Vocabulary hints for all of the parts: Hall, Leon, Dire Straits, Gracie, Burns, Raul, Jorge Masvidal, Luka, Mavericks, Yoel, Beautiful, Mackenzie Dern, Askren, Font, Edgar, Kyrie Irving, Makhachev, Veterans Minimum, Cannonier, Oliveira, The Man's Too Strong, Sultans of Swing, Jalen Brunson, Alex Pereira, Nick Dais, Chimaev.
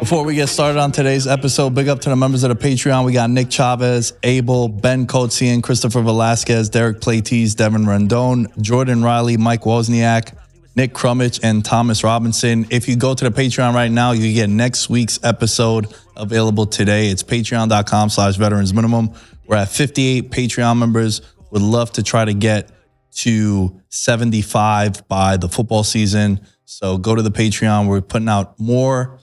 Before we get started on today's episode, big up to the members of the Patreon. We got Nick Chavez, Abel, Ben Kotzian, Christopher Velasquez, Derek Platees, Devin Rendon, Jordan Riley, Mike Wozniak, Nick Crummich, and Thomas Robinson. If you go to the Patreon right now, you get next week's episode available today. It's patreon.com/veteransminimum. We're at 58 Patreon members. Would love to try to get to 75 by the football season. So go to the Patreon. We're putting out more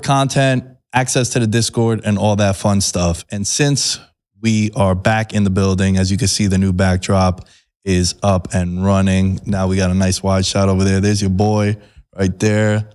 content, access to the Discord, and all that fun stuff. And since we are back in the building, as you can see, the new backdrop is up and running. Now we got a nice wide shot over there. There's your boy right there.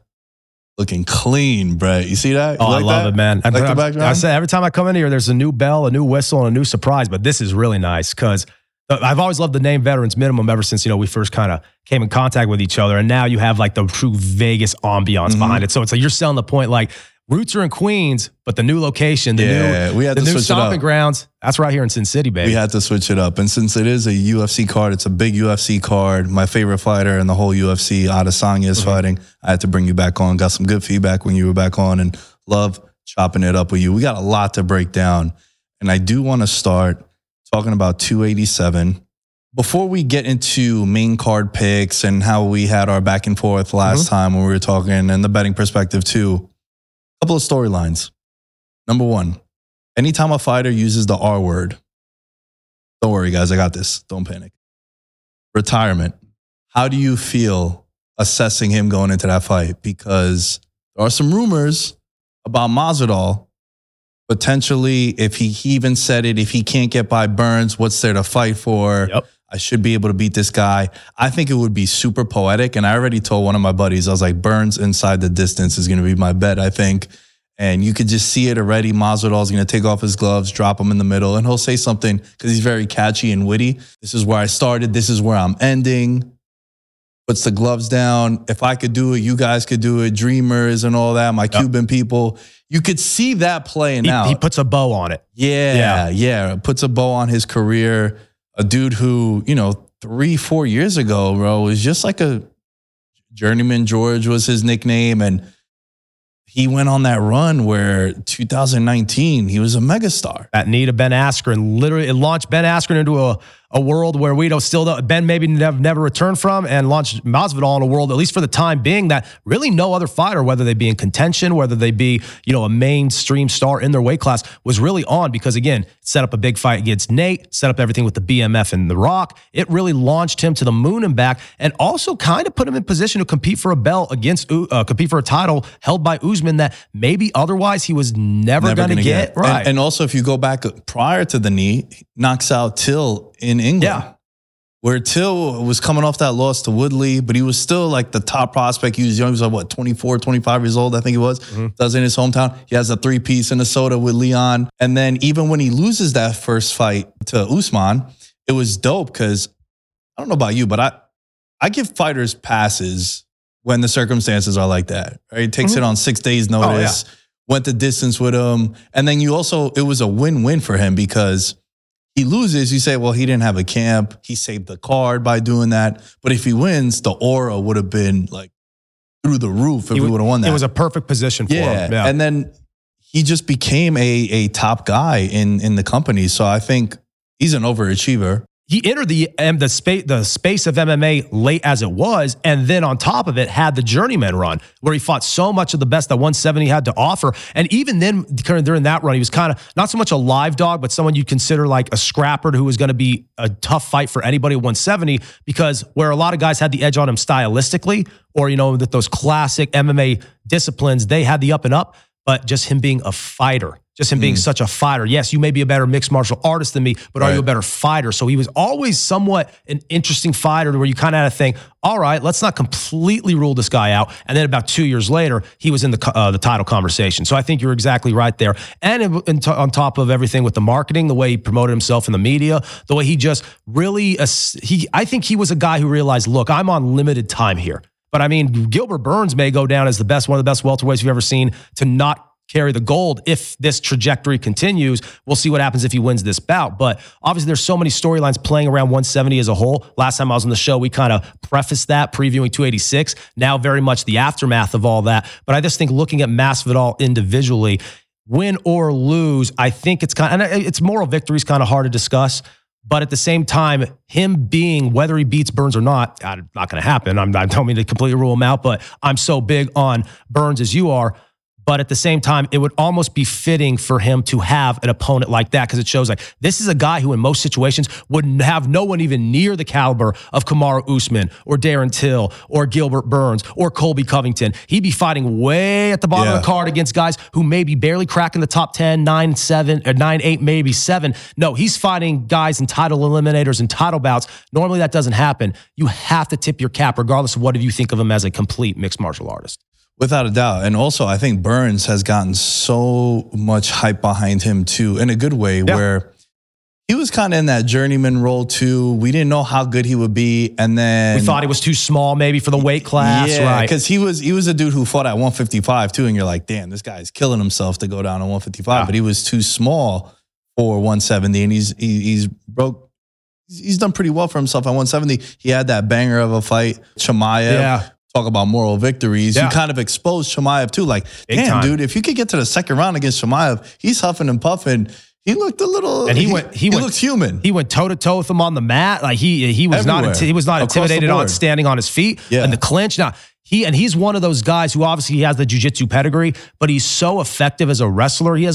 Looking clean, Brett. You see that? Oh, I love it, man. I said every time I come in here, there's a new bell, a new whistle, and a new surprise. But this is really nice because I've always loved the name Veterans Minimum ever since, we first kind of came in contact with each other. And now you have like the true Vegas ambiance behind it. So it's like you're selling the point, like roots are in Queens, but the new location, the new stomping grounds, that's right here in Sin City, baby. We had to switch it up. And since it is a UFC card, it's a big UFC card. My favorite fighter in the whole UFC, Adesanya, is fighting. I had to bring you back on. Got some good feedback when you were back on and love chopping it up with you. We got a lot to break down. And I do want to start talking about 287. Before we get into main card picks and how we had our back and forth last time when we were talking and the betting perspective too, a couple of storylines. Number one, anytime a fighter uses the R word, don't worry guys, I got this. Don't panic. Retirement. How do you feel assessing him going into that fight? Because there are some rumors about Masvidal. Potentially, if he even said it, if he can't get by Burns, what's there to fight for? Yep. I should be able to beat this guy. I think it would be super poetic. And I already told one of my buddies, I was like, Burns inside the distance is going to be my bet, I think. And you could just see it already. Masvidal is going to take off his gloves, drop him in the middle, and he'll say something because he's very catchy and witty. This is where I started. This is where I'm ending. Puts the gloves down. If I could do it, you guys could do it. Dreamers and all that, my Cuban people. You could see that playing out. He puts a bow on it. Yeah. Puts a bow on his career. A dude who, 3-4 years ago, bro, was just like a journeyman. George was his nickname. And he went on that run where 2019, he was a megastar. That knee to Ben Askren, literally, it launched Ben Askren into a world where Ben maybe never returned from, and launched Masvidal in a world, at least for the time being, that really no other fighter, whether they be in contention, whether they be, a mainstream star in their weight class, was really on, because again, set up a big fight against Nate, set up everything with the BMF and The Rock. It really launched him to the moon and back, and also kind of put him in position to compete for a belt compete for a title held by Usman that maybe otherwise he was never going to get. Right. And also, if you go back prior to the knee, knocks out Till in England, where Till was coming off that loss to Woodley, but he was still like the top prospect. He was young. He was like, what, 24, 25 years old, I think he was. Mm-hmm. That was in his hometown. He has a three-piece in Minnesota with Leon. And then even when he loses that first fight to Usman, it was dope because I don't know about you, but I give fighters passes when the circumstances are like that. Right? He takes mm-hmm. it on 6 days notice, went the distance with him. And then you also, it was a win-win for him because he loses, you say, well, he didn't have a camp. He saved the card by doing that. But if he wins, the aura would have been like through the roof if he would have won that. It was a perfect position for him. Yeah. And then he just became a top guy in the company. So I think he's an overachiever. He entered the space of MMA late as it was, and then on top of it had the journeyman run where he fought so much of the best that 170 had to offer. And even then, during that run, he was kind of not so much a live dog, but someone you'd consider like a scrapper who was going to be a tough fight for anybody at 170, because where a lot of guys had the edge on him stylistically, or you know, that those classic MMA disciplines, they had the up and up, but just him being a fighter. Just him being such a fighter. Yes, you may be a better mixed martial artist than me, but are you a better fighter? So he was always somewhat an interesting fighter where you kind of had to think, all right, let's not completely rule this guy out. And then about 2 years later, he was in the title conversation. So I think you're exactly right there. And on top of everything with the marketing, the way he promoted himself in the media, the way he just really, I think he was a guy who realized, look, I'm on limited time here. But I mean, Gilbert Burns may go down as the best, one of the best welterweights you've ever seen to not carry the gold if this trajectory continues. We'll see what happens if he wins this bout. But obviously there's so many storylines playing around 170 as a whole. Last time I was on the show, we kind of prefaced that, previewing 286. Now very much the aftermath of all that. But I just think looking at Masvidal individually, win or lose, I think it's kind of, and it's moral victory is kind of hard to discuss. But at the same time, him being, whether he beats Burns or not, not going to happen. I don't mean to completely rule him out, but I'm so big on Burns as you are. But at the same time, it would almost be fitting for him to have an opponent like that, because it shows like this is a guy who in most situations wouldn't have no one even near the caliber of Kamaru Usman or Darren Till or Gilbert Burns or Colby Covington. He'd be fighting way at the bottom of the card against guys who maybe barely cracking the top 10, 9, 7, or 9, 8, maybe 7. No, he's fighting guys in title eliminators and title bouts. Normally that doesn't happen. You have to tip your cap regardless of what you think of him as a complete mixed martial artist. Without a doubt. And also, I think Burns has gotten so much hype behind him too, in a good way, where he was kind of in that journeyman role too. We didn't know how good he would be. And then we thought he was too small maybe for the weight class. Yeah, because he was a dude who fought at 155 too. And you're like, damn, this guy's killing himself to go down to 155. Yeah. But he was too small for 170. And he's broke. He's done pretty well for himself at 170. He had that banger of a fight, Chimaev. Yeah. Talk about moral victories. Yeah. You kind of exposed Chimaev too. Like, damn, dude, if you could get to the second round against Chimaev, he's huffing and puffing. He looked a little, and he looked human. He went toe to toe with him on the mat. Like he was everywhere. He was not intimidated on standing on his feet and the clinch. Now he's one of those guys who obviously he has the jiu-jitsu pedigree, but he's so effective as a wrestler. He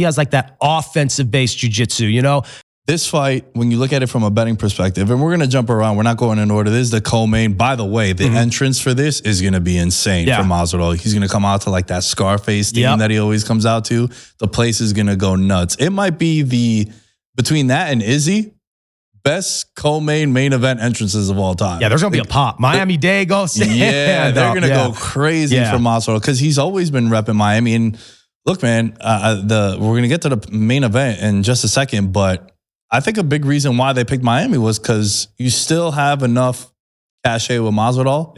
has like that offensive based jiu-jitsu, you know. This fight, when you look at it from a betting perspective, and we're going to jump around. We're not going in order. This is the co-main. By the way, the entrance for this is going to be insane for Masvidal. He's going to come out to like that Scarface theme that he always comes out to. The place is going to go nuts. It might be between that and Izzy, best co-main main event entrances of all time. Yeah, there's going to be a pop. Miami-Dade goes. Yeah, they're going to go crazy for Masvidal because he's always been repping Miami. And look, man, we're going to get to the main event in just a second, but I think a big reason why they picked Miami was because you still have enough cachet with Masvidal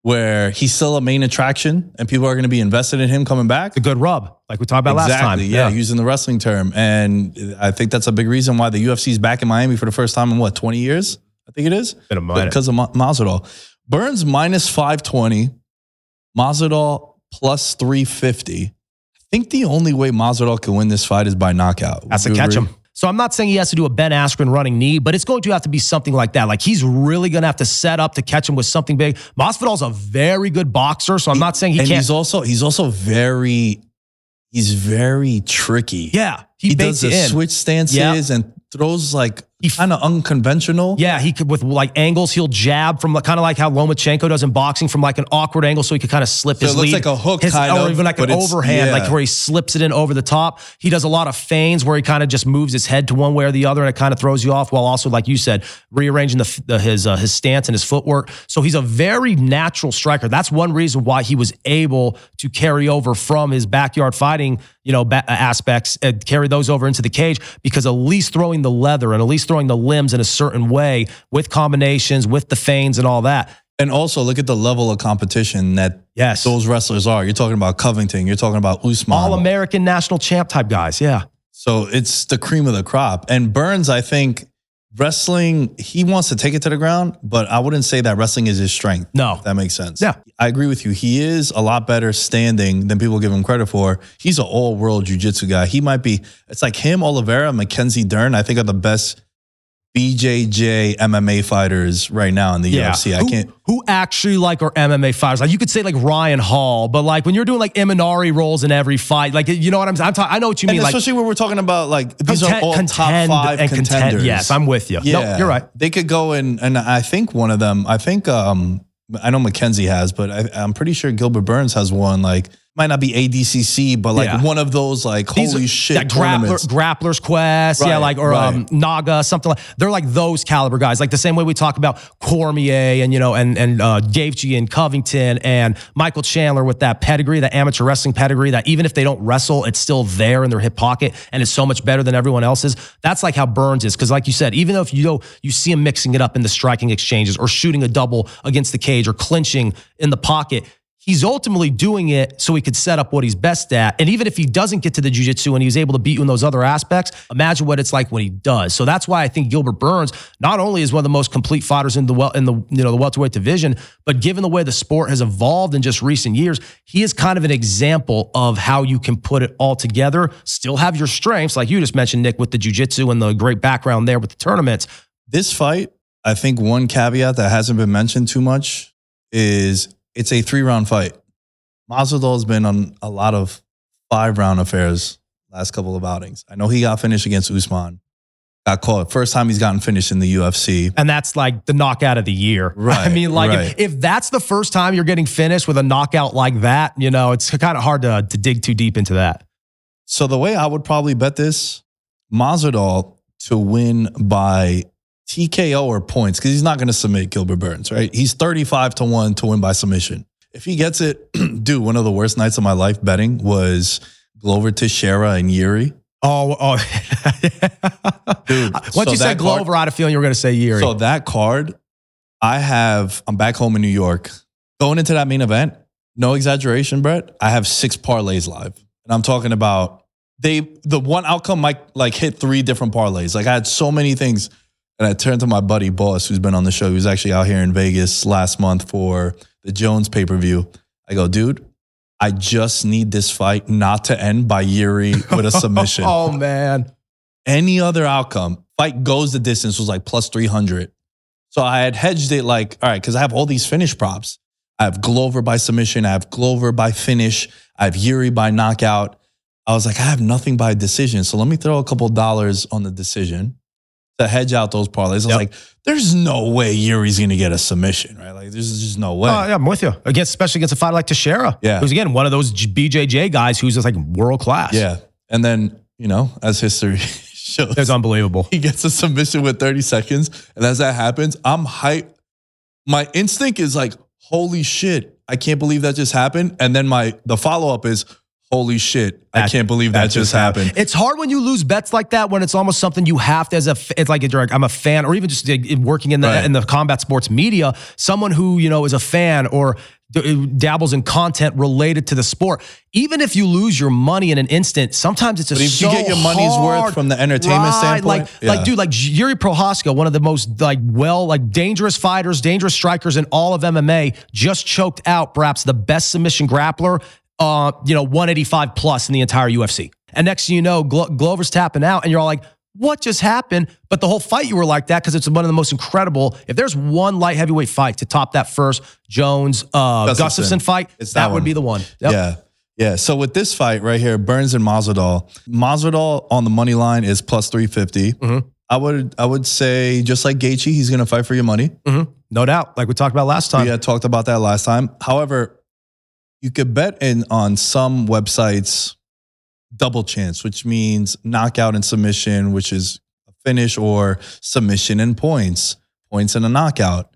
where he's still a main attraction and people are going to be invested in him coming back. It's a good rub, like we talked about last time. Yeah, using the wrestling term. And I think that's a big reason why the UFC is back in Miami for the first time in, 20 years? I think it is. Been a minute. Because of Masvidal. Burns minus 520, Masvidal plus 350. I think the only way Masvidal can win this fight is by knockout. That's a catch him. So I'm not saying he has to do a Ben Askren running knee, but it's going to have to be something like that. Like he's really going to have to set up to catch him with something big. Masvidal's a very good boxer, so I'm not saying he can't. He's also very tricky. Yeah, he does the switch stances and throws like kind of unconventional. Yeah, he could, with like angles, he'll jab from kind of like how Lomachenko does in boxing, from like an awkward angle, so he could kind of slip his lead. So it looks like a hook kind of. Or even like an overhand, like where he slips it in over the top. He does a lot of feints where he kind of just moves his head to one way or the other, and it kind of throws you off, while also, like you said, rearranging his stance and his footwork. So he's a very natural striker. That's one reason why he was able to carry over from his backyard fighting, aspects, and carry those over into the cage, because at least throwing the leather and at least throwing the limbs in a certain way with combinations, with the feints and all that. And also look at the level of competition that those wrestlers are. You're talking about Covington. You're talking about Usman. All-American national champ type guys, yeah. So it's the cream of the crop. And Burns, I think, wrestling, he wants to take it to the ground, but I wouldn't say that wrestling is his strength. No. If that makes sense. Yeah. I agree with you. He is a lot better standing than people give him credit for. He's an all-world jiu-jitsu guy. He might be, it's like him, Oliveira, Mackenzie Dern, I think are the best BJJ MMA fighters right now in the UFC. Who actually like are MMA fighters? Like you could say like Ryan Hall, but like when you're doing like Imanari rolls in every fight, like you know what I'm saying? I know what you mean. And especially when we're talking about like these are all top five contenders. Yes, I'm with you. Yeah, nope, you're right. They could go in, and I think one of them. I think I know Mackenzie has, but I'm pretty sure Gilbert Burns has one. Like might not be ADCC, but like one of those like Grappler's Quest, Naga, something like. They're like those caliber guys, like the same way we talk about Cormier and and Gaethje and Covington and Michael Chandler with that pedigree, that amateur wrestling pedigree, that even if they don't wrestle, it's still there in their hip pocket and it's so much better than everyone else's. That's like how Burns is, because like you said, even though if you see him mixing it up in the striking exchanges or shooting a double against the cage or clinching in the pocket, he's ultimately doing it so he could set up what he's best at. And even if he doesn't get to the jiu-jitsu and he was able to beat you in those other aspects, imagine what it's like when he does. So that's why I think Gilbert Burns not only is one of the most complete fighters in the welterweight division, but given the way the sport has evolved in just recent years, he is kind of an example of how you can put it all together, still have your strengths, like you just mentioned, Nick, with the jiu-jitsu and the great background there with the tournaments. This fight, I think one caveat that hasn't been mentioned too much is it's a 3-round fight. Masvidal's been on a lot of 5-round affairs last couple of outings. I know he got finished against Usman. Got caught. First time he's gotten finished in the UFC. And that's like the knockout of the year. Right. I mean, like if that's the first time you're getting finished with a knockout like that, it's kind of hard to dig too deep into that. So the way I would probably bet this, Masvidal to win by TKO or points, because he's not going to submit Gilbert Burns, right? He's 35-1 to win by submission. If he gets it, dude, one of the worst nights of my life betting was Glover, Teixeira, and Yuri. Oh. Dude. Once you said Glover, I had a feeling you were going to say Yuri. So that card, I'm back home in New York. Going into that main event, no exaggeration, Brett, I have 6 parlays live. And I'm talking about the one outcome might like hit 3 different parlays. Like I had so many things. And I turned to my buddy Boss, who's been on the show. He was actually out here in Vegas last month for the Jones pay-per-view. I go, dude, I just need this fight not to end by Yuri with a submission. Oh, man. Any other outcome, fight goes the distance, was like plus 300. So I had hedged it like, all right, because I have all these finish props. I have Glover by submission. I have Glover by finish. I have Yuri by knockout. I was like, I have nothing by decision. So let me throw a couple dollars on the decision to hedge out those parlays. I was like, there's no way Yuri's going to get a submission, right? Like, there's just no way. Oh, yeah, I'm with you. Especially against a fighter like Teixeira. Yeah. Who's, again, one of those BJJ guys who's just like world class. Yeah. And then, as history shows, it's unbelievable. He gets a submission with 30 seconds. And as that happens, I'm hyped. My instinct is like, holy shit, I can't believe that just happened. And then the follow-up is, holy shit, I can't believe that just happened. It's hard when you lose bets like that, when it's almost something you have to, it's like you're like, I'm a fan, or even just working in the combat sports media, someone who, is a fan or dabbles in content related to the sport. Even if you lose your money in an instant, sometimes it's just so hard. But if you get your money's worth from the entertainment standpoint. Like Yuri Prohaska, one of the most dangerous fighters, dangerous strikers in all of MMA, just choked out perhaps the best submission grappler 185 plus in the entire UFC. And next thing you know, Glover's tapping out and you're all like, what just happened? But the whole fight you were like that because it's one of the most incredible. If there's one light heavyweight fight to top that first Jones Gustafson fight, that would be the one. Yep. Yeah. So with this fight right here, Burns and Masvidal on the money line is plus 350. Mm-hmm. I would say just like Gaethje, he's going to fight for your money. Mm-hmm. No doubt. Like we talked about last time. We had talked about that last time. However, you could bet in on some websites double chance, which means knockout and submission, which is a finish, or submission and points and a knockout.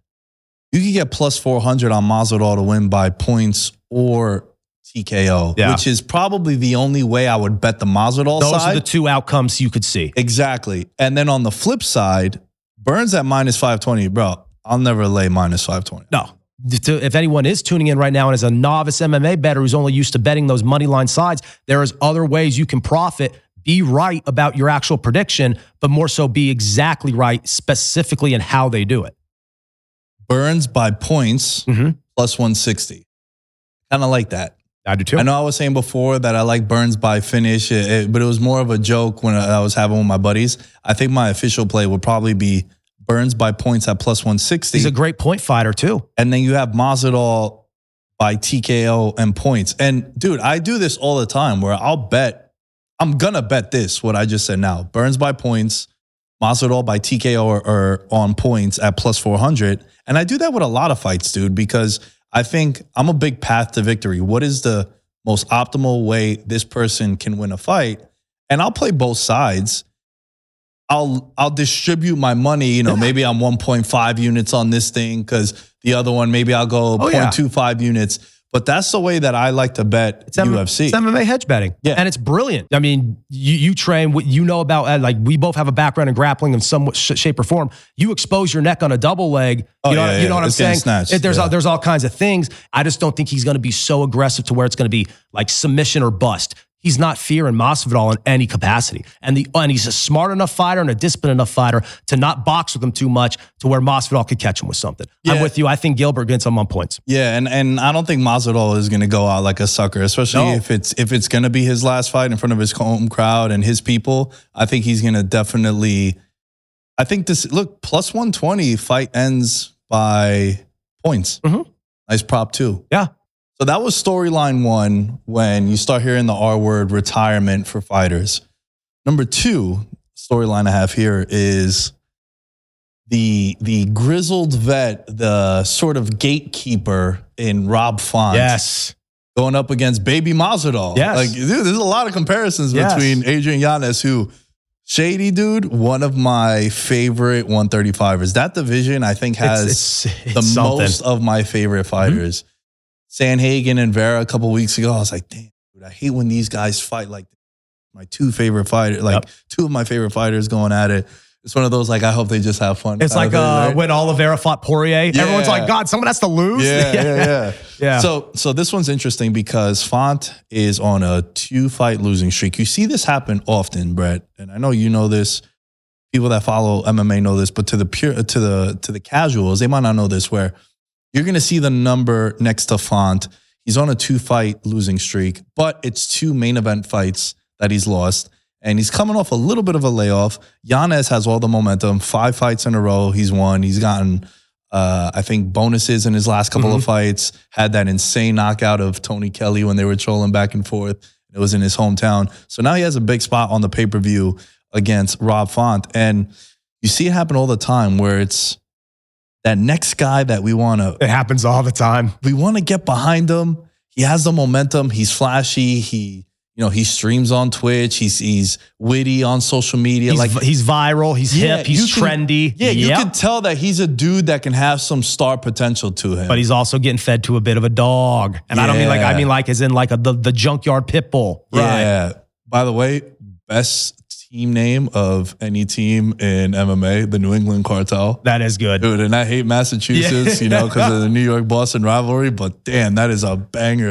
You could get plus 400 on Masvidal to win by points or TKO, yeah, which is probably the only way I would bet the Masvidal side. Those are the two outcomes you could see. Exactly. And then on the flip side, Burns at minus 520, bro, I'll never lay minus 520. No. If anyone is tuning in right now and is a novice MMA bettor who's only used to betting those money line sides, there is other ways you can profit. Be right about your actual prediction, but more so be exactly right specifically in how they do it. Burns by points, plus 160. Kind of like that. I do too. I know I was saying before that I like Burns by finish, but it was more of a joke when I was having with my buddies. I think my official play would probably be Burns by points at plus 160. He's a great point fighter too. And then you have Masvidal by TKO and points. And dude, I do this all the time where I'm going to bet this, what I just said now. Burns by points, Masvidal by TKO or on points at plus 400. And I do that with a lot of fights, dude, because I think I'm a big path to victory. What is the most optimal way this person can win a fight? And I'll play both sides. I'll distribute my money. You know, maybe I'm 1.5 units on this thing because the other one, maybe I'll go 0.25 units. But that's the way that I like to bet UFC. It's MMA hedge betting. Yeah. And it's brilliant. I mean, you train, what you know about, like we both have a background in grappling in some shape or form. You expose your neck on a double leg. You know what I'm saying? There's all kinds of things. I just don't think he's going to be so aggressive to where it's going to be like submission or bust. He's not fearing Masvidal in any capacity. And he's a smart enough fighter and a disciplined enough fighter to not box with him too much to where Masvidal could catch him with something. Yeah. I'm with you. I think Gilbert gets him on points. Yeah, and I don't think Masvidal is going to go out like a sucker, especially if it's going to be his last fight in front of his home crowd and his people. I think he's going to definitely... I think this... Look, plus 120 fight ends by points. Mm-hmm. Nice prop too. Yeah. So that was storyline one, when you start hearing the R word, retirement for fighters. Number two storyline I have here is the grizzled vet, the sort of gatekeeper in Rob Font. Yes. Going up against Baby Masvidal. Yes. Like, dude, there's a lot of comparisons between Adrian Yanez, who, shady dude, one of my favorite 135ers. That division, I think, has most of my favorite fighters. Mm-hmm. Sanhagen and Vera a couple weeks ago, I was like, damn, dude, I hate when these guys fight like this. My two favorite fighters, two of my favorite fighters going at it. It's one of those, like, I hope they just have fun. It's like when Oliveira fought Poirier. Yeah. Everyone's like, God, someone has to lose. Yeah. So this one's interesting because Font is on a 2-fight losing streak. You see this happen often, Brett, and I know you know this. People that follow MMA know this, but to the casuals, they might not know this, where you're going to see the number next to Font. He's on a 2-fight losing streak, but it's 2 main event fights that he's lost. And he's coming off a little bit of a layoff. Yanez has all the momentum. 5 fights in a row he's won. He's gotten, I think, bonuses in his last couple of fights. Had that insane knockout of Tony Kelly when they were trolling back and forth. It was in his hometown. So now he has a big spot on the pay-per-view against Rob Font. And you see it happen all the time where it's that next guy that we want to... It happens all the time. We want to get behind him. He has the momentum. He's flashy. He streams on Twitch. He's witty on social media. He's viral. He's hip. He's trendy. You can tell that he's a dude that can have some star potential to him. But he's also getting fed to a bit of a dog. And I don't mean like... I mean like as in like the junkyard pit bull. Right? Yeah. By the way, best... team name of any team in MMA, the New England Cartel. That is good. Dude, and I hate Massachusetts, because of the New York-Boston rivalry, but damn, that is a banger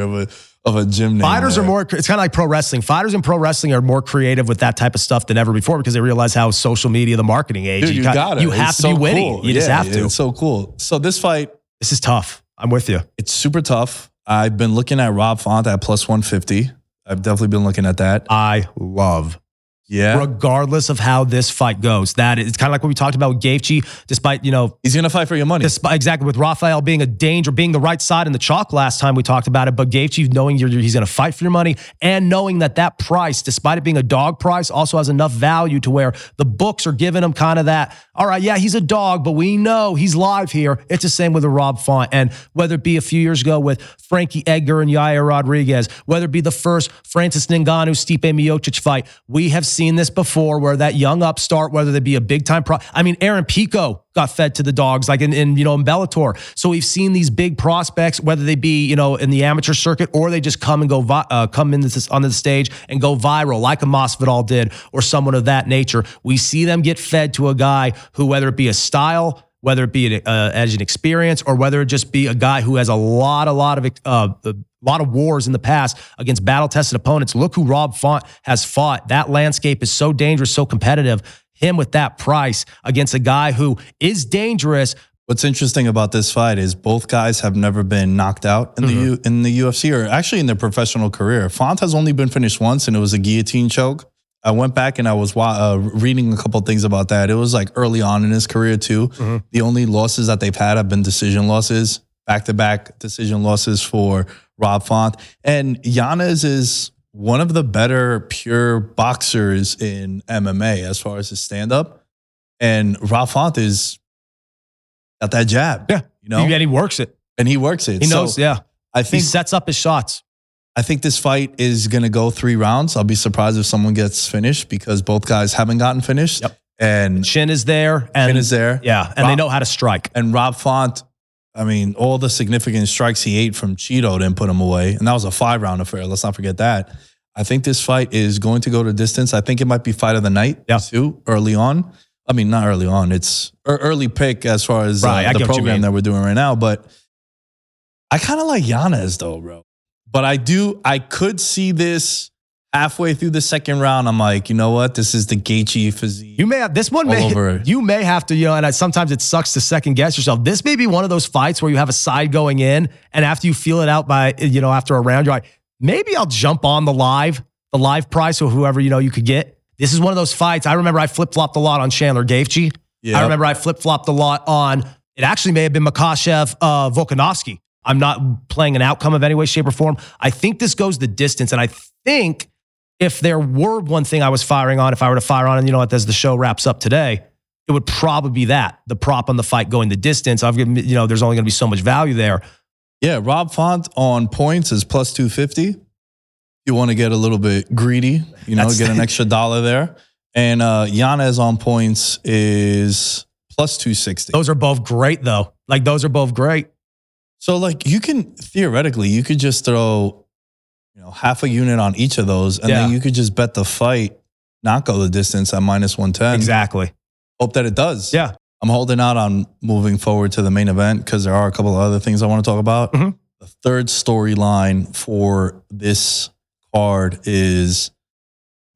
of a gym name. Fighters are more, it's kind of like pro wrestling. Fighters in pro wrestling are more creative with that type of stuff than ever before because they realize how social media, the marketing age, dude, you have it's to so be winning. Cool. You just have to. It's so cool. So this fight. This is tough. I'm with you. It's super tough. I've been looking at Rob Font at plus 150. I've definitely been looking at that. I love Yeah. Regardless of how this fight goes. That is kind of like what we talked about with Gaethje, despite, you know... He's going to fight for your money. Despite, exactly. With Rafael being a danger, being the right side in the chalk last time we talked about it, but Gaethje knowing he's going to fight for your money and knowing that that price, despite it being a dog price, also has enough value to where the books are giving him kind of that, all right, yeah, he's a dog, but we know he's live here. It's the same with a Rob Font. And whether it be a few years ago with Frankie Edgar and Yair Rodriguez, whether it be the first Francis Ngannou, Stipe Miocic fight, we have seen this before where that young upstart, whether they be a big time pro, I mean, Aaron Pico got fed to the dogs like in Bellator. So we've seen these big prospects, whether they be, you know, in the amateur circuit or they just come and go, come in this on the stage and go viral like a Masvidal did or someone of that nature. We see them get fed to a guy who, whether it be a style, whether it be as an experience or whether it just be a guy who has a lot of wars in the past against battle-tested opponents. Look who Rob Font has fought. That landscape is so dangerous, so competitive. Him with that price against a guy who is dangerous. What's interesting about this fight is both guys have never been knocked out in the UFC or actually in their professional career. Font has only been finished once, and it was a guillotine choke. I went back and I was reading a couple of things about that. It was like early on in his career too. Mm-hmm. The only losses that they've had have been decision losses, back-to-back decision losses for Rob Font. And Yanez is one of the better pure boxers in MMA as far as his stand-up. And Rob Font is got that jab. Yeah. You know? And he works it. He knows, yeah. I think he sets up his shots. I think this fight is going to go 3 rounds. I'll be surprised if someone gets finished because both guys haven't gotten finished. Yep. And Chin is there. Yeah. And Rob, they know how to strike. And Rob Font, I mean, all the significant strikes he ate from Cheeto didn't put him away. And that was a 5-round affair. Let's not forget that. I think this fight is going to go to distance. I think it might be fight of the night too, early on. I mean, not early on. It's early pick as far as the program that we're doing right now. But I kind of like Yanez though, bro. But I could see this halfway through the 2nd round. I'm like, you know what? This is the Gaethje physique. You may have to, and sometimes it sucks to second guess yourself. This may be one of those fights where you have a side going in and after you feel it out after a round, you're like, maybe I'll jump on the live price or whoever, you could get. This is one of those fights. I remember I flip-flopped a lot on Chandler Gaethje. Yep. I remember I flip-flopped a lot on, it actually may have been Makhachev Volkanovski. I'm not playing an outcome of any way, shape, or form. I think this goes the distance. And I think if there were one thing I was firing on, if I were to fire on, and as the show wraps up today, it would probably be that, the prop on the fight going the distance. I've given, there's only going to be so much value there. Yeah, Rob Font on points is plus 250. You want to get a little bit greedy, get an extra dollar there. And Yanez on points is plus 260. Those are both great, though. So you can theoretically, you could just throw, half a unit on each of those and then you could just bet the fight, not go the distance at minus 110. Exactly. Hope that it does. Yeah. I'm holding out on moving forward to the main event because there are a couple of other things I want to talk about. Mm-hmm. The third storyline for this card is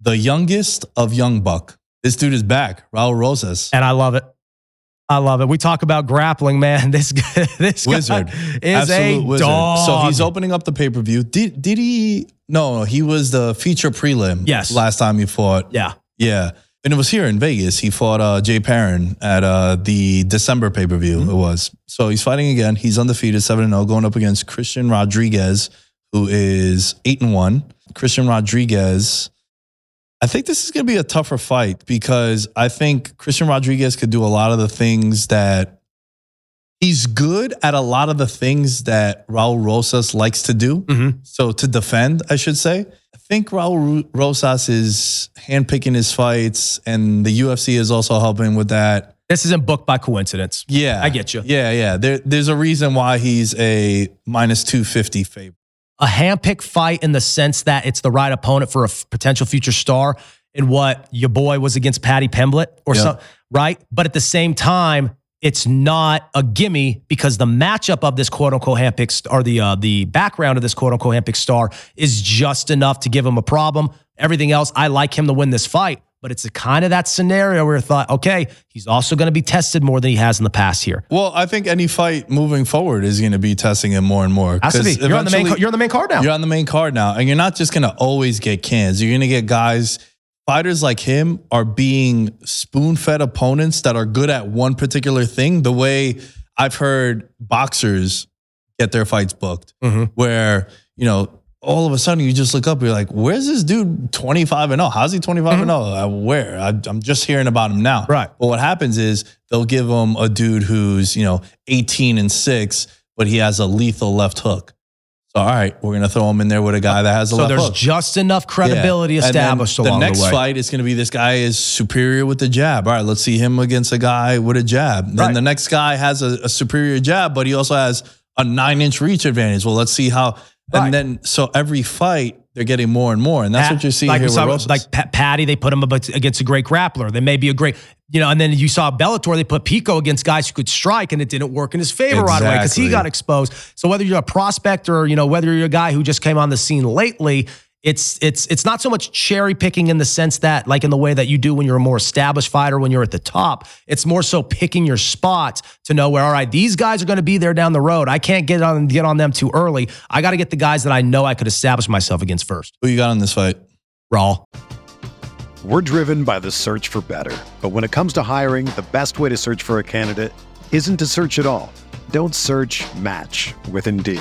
the youngest of Young Buck. This dude is back, Raul Rosas. And I love it. We talk about grappling, man. This wizard guy is absolute a wizard. Dog. So he's opening up the pay-per-view. Did he? No, he was the feature prelim. Yes. Last time he fought. Yeah. Yeah. And it was here in Vegas. He fought Jay Perrin at the December pay-per-view. Mm-hmm. It was. So he's fighting again. He's undefeated, 7-0, going up against Christian Rodriguez, who is 8-1. Christian Rodriguez... I think this is going to be a tougher fight because I think Christian Rodriguez could do a lot of the things that he's good at, a lot of the things that Raul Rosas likes to do. Mm-hmm. So to defend, I should say. I think Raul Rosas is handpicking his fights and the UFC is also helping with that. This isn't booked by coincidence. Yeah. I get you. Yeah. There's a reason why he's a minus 250 favorite. A handpicked fight in the sense that it's the right opponent for a potential future star in what your boy was against Paddy Pimblett or something, right? But at the same time, it's not a gimme because the matchup of this quote-unquote handpicked or the background of this quote-unquote handpicked star is just enough to give him a problem. Everything else, I like him to win this fight, but it's a kind of that scenario where I thought, okay, he's also going to be tested more than he has in the past here. Well, I think any fight moving forward is going to be testing him more and more. You're on the main card now. And you're not just going to always get cans. You're going to get guys fighters like him are being spoon-fed opponents that are good at one particular thing, the way I've heard boxers get their fights booked, where, you know, all of a sudden you just look up, you're like, where's this dude 25-0? How's he 25-0? Where? I'm just hearing about him now. Right. But what happens is they'll give him a dude who's, you know, 18-6, but he has a lethal left hook. So, all right, we're going to throw him in there with a guy that has a left hook. So there's just enough credibility established along the way. The next fight is going to be this guy is superior with the jab. All right, let's see him against a guy with a jab. Then the next guy has a superior jab, but he also has a 9-inch reach advantage. Well, let's see how... And then, so every fight, they're getting more and more. And that's what you're seeing like here with Rosas. Like Patty, they put him against a great grappler. They may be a great, you know, and then you saw Bellator, they put Pico against guys who could strike and it didn't work in his favor right away because he got exposed. So whether you're a prospect or, you know, whether you're a guy who just came on the scene lately, it's not so much cherry picking in the sense that, like in the way that you do when you're a more established fighter, when you're at the top, it's more so picking your spots to know where, all right, these guys are going to be there down the road. I can't get on them too early. I got to get the guys that I know I could establish myself against first. Who you got in this fight? Raul. We're driven by the search for better. But when it comes to hiring, the best way to search for a candidate isn't to search at all. Don't search, match with Indeed.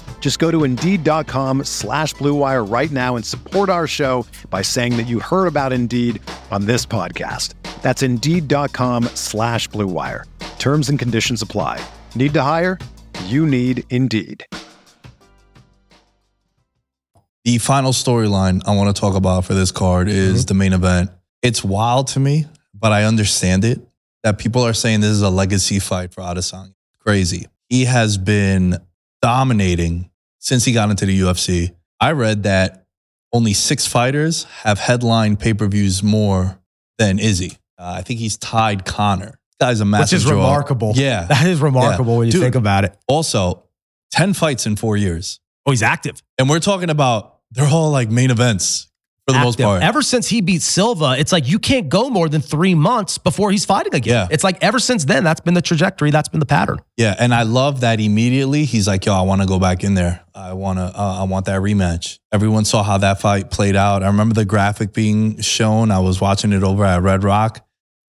Just go to Indeed.com/BlueWire right now and support our show by saying that you heard about Indeed on this podcast. That's Indeed.com/BlueWire. Terms and conditions apply. Need to hire? You need Indeed. The final storyline I want to talk about for this card is the main event. It's wild to me, but I understand it, that people are saying this is a legacy fight for Adesanya. Crazy. He has been dominating since he got into the UFC. I read that only 6 fighters have headline pay-per-views more than Izzy. I think he's tied Connor. This guy's a massive draw. Which is remarkable. Yeah. That is remarkable when you think about it. Also, 10 fights in 4 years. Oh, he's active. And we're talking about, they're all like main events for the most part. Ever since he beat Silva, it's like you can't go more than 3 months before he's fighting again. Yeah. It's like ever since then, that's been the trajectory. That's been the pattern. Yeah. And I love that immediately he's like, yo, I want to go back in there. I want that rematch. Everyone saw how that fight played out. I remember the graphic being shown. I was watching it over at Red Rock.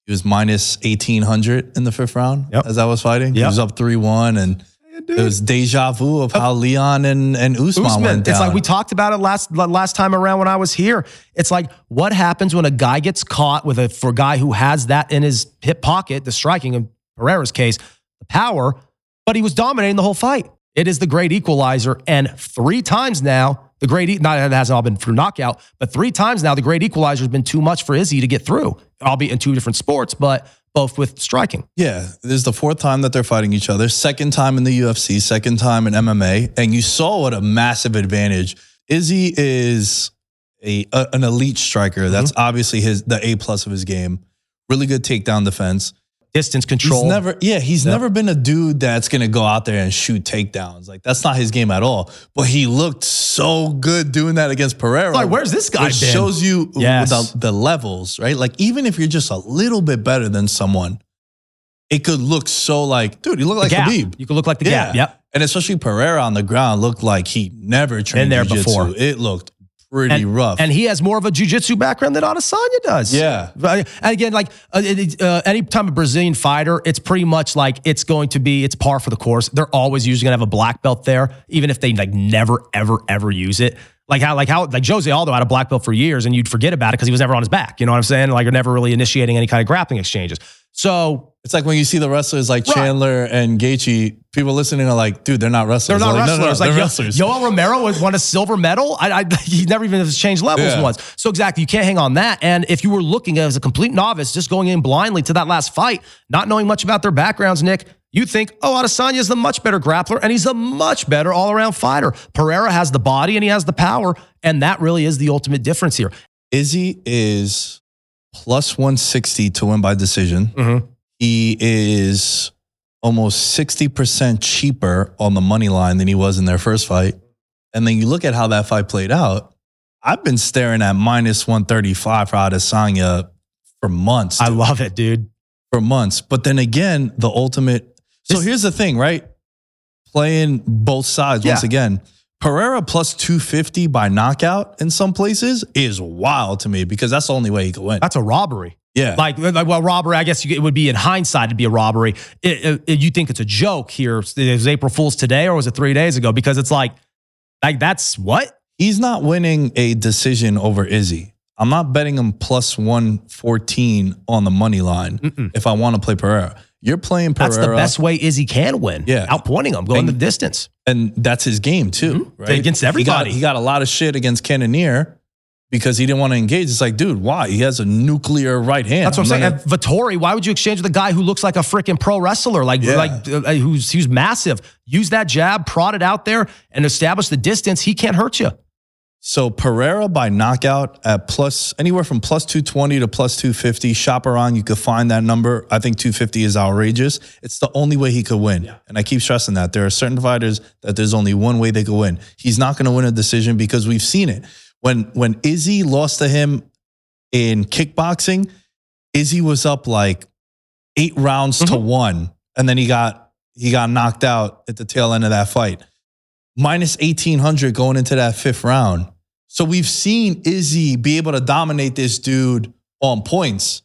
He was minus 1,800 in the 5th round as I was fighting. He was up 3-1 and... Dude. It was deja vu of how Leon and Usman went down. It's like we talked about it last time around when I was here. It's like what happens when a guy gets caught with a guy who has that in his hip pocket, the striking in Pereira's case, the power, but he was dominating the whole fight. It is the great equalizer, and 3 times now the great, not it hasn't all been through knockout, but 3 times now the great equalizer has been too much for Izzy to get through. Albeit in 2 different sports, but both with striking. Yeah, this is the 4th time that they're fighting each other. 2nd time in the UFC, 2nd time in MMA. And you saw what a massive advantage. Izzy is an elite striker. That's obviously the A+ of his game. Really good takedown defense. Distance control. He's never been a dude that's going to go out there and shoot takedowns. Like, that's not his game at all. But he looked so good doing that against Pereira. Like, where's this guy been? It shows you the levels, right? Like, even if you're just a little bit better than someone, it could look so like, dude, you look like Khabib. You could look like the gap, And especially Pereira on the ground looked like he never trained been there jiu-jitsu before. It looked pretty rough. And he has more of a jiu-jitsu background than Adesanya does. Yeah. And again, like any time a Brazilian fighter, it's pretty much like it's par for the course. They're always usually going to have a black belt there, even if they like never, ever, ever use it. Like Jose Aldo had a black belt for years and you'd forget about it because he was never on his back. You know what I'm saying? Like you're never really initiating any kind of grappling exchanges. So it's like when you see the wrestlers like Chandler and Gaethje people listening are like, dude, they're not wrestlers. They're not wrestlers. No, no, no, like, wrestlers. Yoel Romero won a silver medal. He never even changed levels once. So exactly, you can't hang on that. And if you were looking as a complete novice, just going in blindly to that last fight, not knowing much about their backgrounds, Nick, you think, oh, Adesanya is the much better grappler and he's a much better all-around fighter. Pereira has the body and he has the power. And that really is the ultimate difference here. Izzy is plus 160 to win by decision. Mm-hmm. He is almost 60% cheaper on the money line than he was in their first fight. And then you look at how that fight played out. I've been staring at minus 135 for Adesanya for months. Dude. I love it, dude. For months. But then again, the ultimate... So here's the thing, right? Playing both sides once again. Pereira plus 250 by knockout in some places is wild to me because that's the only way he could win. That's a robbery. Yeah. Like well, robbery, I guess it would be in hindsight, it'd be a robbery. You think it's a joke here. Is it April Fool's today or was it 3 days ago? Because it's like that's what? He's not winning a decision over Izzy. I'm not betting him plus 114 on the money line if I want to play Pereira. You're playing Pereira. That's the best way Izzy can win. Yeah. Outpointing him, going the distance. And that's his game too, right? Against everybody. He got a lot of shit against Cannonier because he didn't want to engage. It's like, dude, why? He has a nuclear right hand. That's what I'm saying. Vettori, why would you exchange with a guy who looks like a freaking pro wrestler? Who's massive. Use that jab, prod it out there and establish the distance. He can't hurt you. So Pereira by knockout at plus anywhere from plus 220 to plus 250. Shop around. You could find that number. I think 250 is outrageous. It's the only way he could win. Yeah. And I keep stressing that. There are certain fighters that there's only one way they could win. He's not going to win a decision because we've seen it. When Izzy lost to him in kickboxing, Izzy was up like 8 rounds to 1. And then he got knocked out at the tail end of that fight. Minus 1,800 going into that 5th round. So we've seen Izzy be able to dominate this dude on points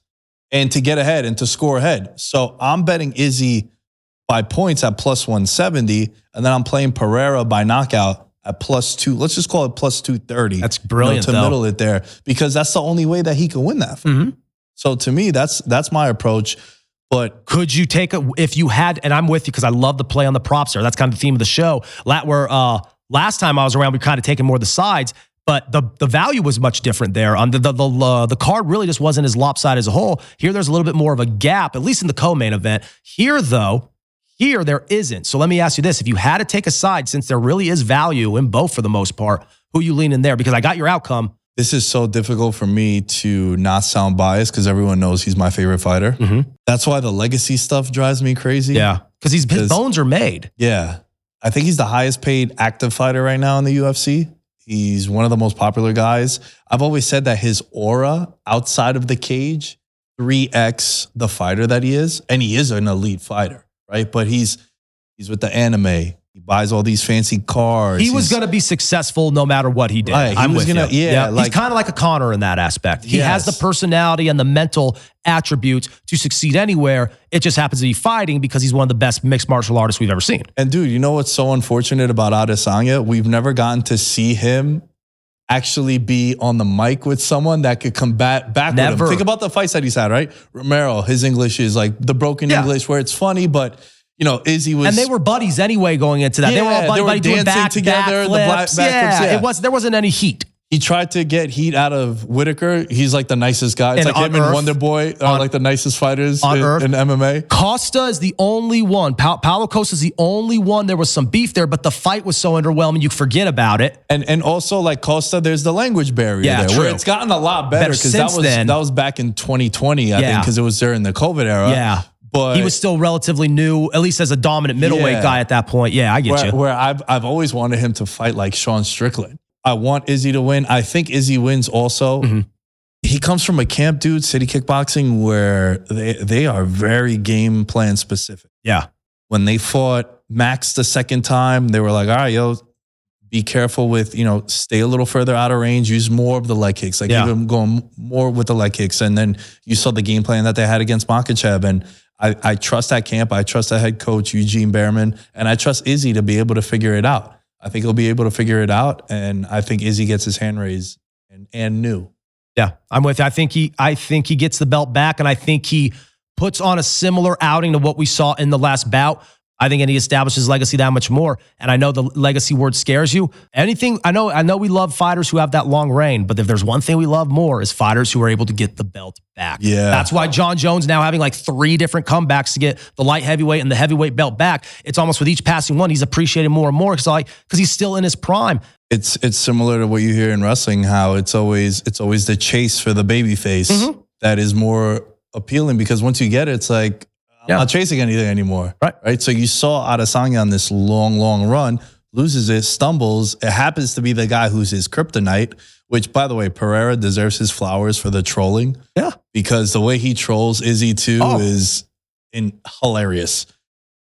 and to get ahead and to score ahead. So I'm betting Izzy by points at plus 170, and then I'm playing Pereira by knockout at plus 2. Let's just call it plus 230. That's brilliant, to middle it there, because that's the only way that he can win that fight. So to me, that's my approach. But could you take it if you had, and I'm with you because I love the play on the props there. That's kind of the theme of the show. Last time I was around, we kind of taken more of the sides. But the value was much different there. The card really just wasn't as lopsided as a whole. Here, there's a little bit more of a gap, at least in the co-main event. Here, there isn't. So let me ask you this. If you had to take a side, since there really is value in both for the most part, who you lean in there? Because I got your outcome. This is so difficult for me to not sound biased because everyone knows he's my favorite fighter. That's why the legacy stuff drives me crazy. Yeah, because his bones are made. Yeah. I think he's the highest paid active fighter right now in the UFC. He's one of the most popular guys. I've always said that his aura outside of the cage 3x the fighter that he is, and he is an elite fighter, right? But he's with the anime. He buys all these fancy cars. He was going to be successful no matter what he did. Right. Yeah, he's kind of like a Conor in that aspect. He has the personality and the mental attributes to succeed anywhere. It just happens to be fighting because he's one of the best mixed martial artists we've ever seen. And dude, you know what's so unfortunate about Adesanya? We've never gotten to see him actually be on the mic with someone that could combat back with him. Think about the fights that he's had, right? Romero, his English is like the broken English where it's funny, but... You know, Izzy was... And they were buddies anyway going into that. Yeah, they were all buddy doing back flips. It was, there wasn't any heat. He tried to get heat out of Whitaker. He's like the nicest guy. It's and like him and Wonder Boy are like the nicest fighters in MMA. Costa is the only one. Paulo Costa is the only one. There was some beef there, but the fight was so underwhelming, you forget about it. And also like Costa, there's the language barrier there. True. Where it's gotten a lot better because that was back in 2020, I think, because it was during the COVID era. Yeah. But he was still relatively new, at least as a dominant middleweight guy at that point. Yeah, I get you. Where I've always wanted him to fight like Sean Strickland. I want Izzy to win. I think Izzy wins also. He comes from a camp, dude, City Kickboxing, where they are very game plan specific. Yeah. When they fought Max the second time, they were like, all right, yo, be careful with, stay a little further out of range, use more of the leg kicks, keep him going more with the leg kicks. And then you saw the game plan that they had against Makhachev, and I trust that camp. I trust that head coach, Eugene Behrman, and I trust Izzy to be able to figure it out. I think he'll be able to figure it out, and I think Izzy gets his hand raised and new. Yeah, I'm with you. I think he gets the belt back, and I think he puts on a similar outing to what we saw in the last bout. I think, and he established his legacy that much more. And I know the legacy word scares you. Anything, I know we love fighters who have that long reign, but if there's one thing we love more is fighters who are able to get the belt back. Yeah. That's why John Jones now having like three different comebacks to get the light heavyweight and the heavyweight belt back. It's almost with each passing one, he's appreciated more and more because he's still in his prime. It's similar to what you hear in wrestling, how it's always the chase for the babyface that is more appealing, because once you get it, it's like, I'm not chasing anything anymore. Right. So you saw Adesanya on this long run, loses it, stumbles. It happens to be the guy who's his kryptonite, which, by the way, Pereira deserves his flowers for the trolling. Yeah. Because the way he trolls Izzy too is hilarious.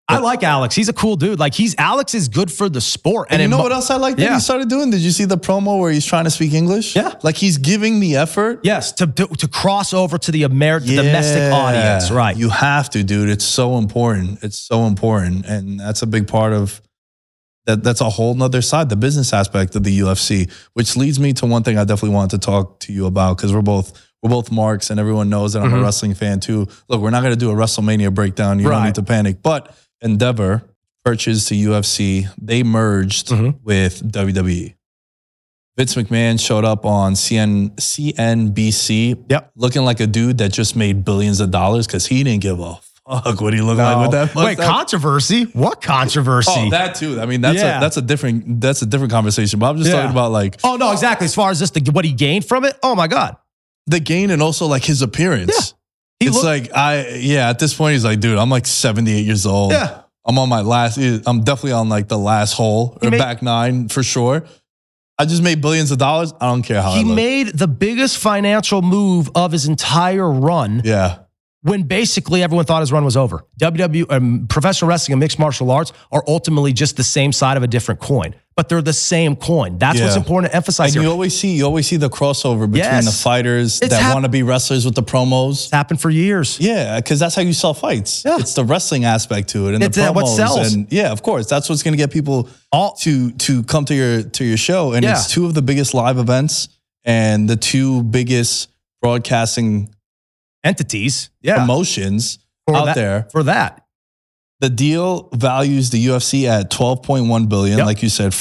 I like Alex. He's a cool dude. Like Alex is good for the sport. And you know what else I like that he started doing? Did you see the promo where he's trying to speak English? Yeah. Like he's giving the effort. Yes. To cross over to the American domestic audience. Right. You have to, dude. It's so important. It's so important. And that's a big part of that. That's a whole nother side, the business aspect of the UFC, which leads me to one thing I definitely wanted to talk to you about. Cause we're both marks, and everyone knows that I'm a wrestling fan too. Look, we're not going to do a WrestleMania breakdown. You don't need to panic, but Endeavor purchased the UFC. They merged with WWE. Vince McMahon showed up on CNBC looking like a dude that just made billions of dollars because he didn't give a fuck what he looked like with that. Wait, controversy? What controversy? Oh, that too. I mean, that's a different conversation. But I'm just talking about like... Oh, no, exactly. As far as what he gained from it? Oh, my God. The gain and also like his appearance. Yeah. At this point, he's like, dude, I'm like 78 years old. Yeah. I'm definitely on like the last hole or back nine for sure. I just made billions of dollars. I don't care how he made the biggest financial move of his entire run. Yeah. When basically everyone thought his run was over. Professional wrestling and mixed martial arts are ultimately just the same side of a different coin, but they're the same coin. That's what's important to emphasize. And you always see the crossover between the fighters that want to be wrestlers with the promos. It's happened for years. Yeah, because that's how you sell fights. Yeah. It's the wrestling aspect to it, and it's the promos. What sells. And yeah, of course, that's what's going to get people to come to your show. And it's two of the biggest live events and the two biggest broadcasting entities, promotions out there. For that. The deal values the UFC at $12.1 billion. Yep. Like you said,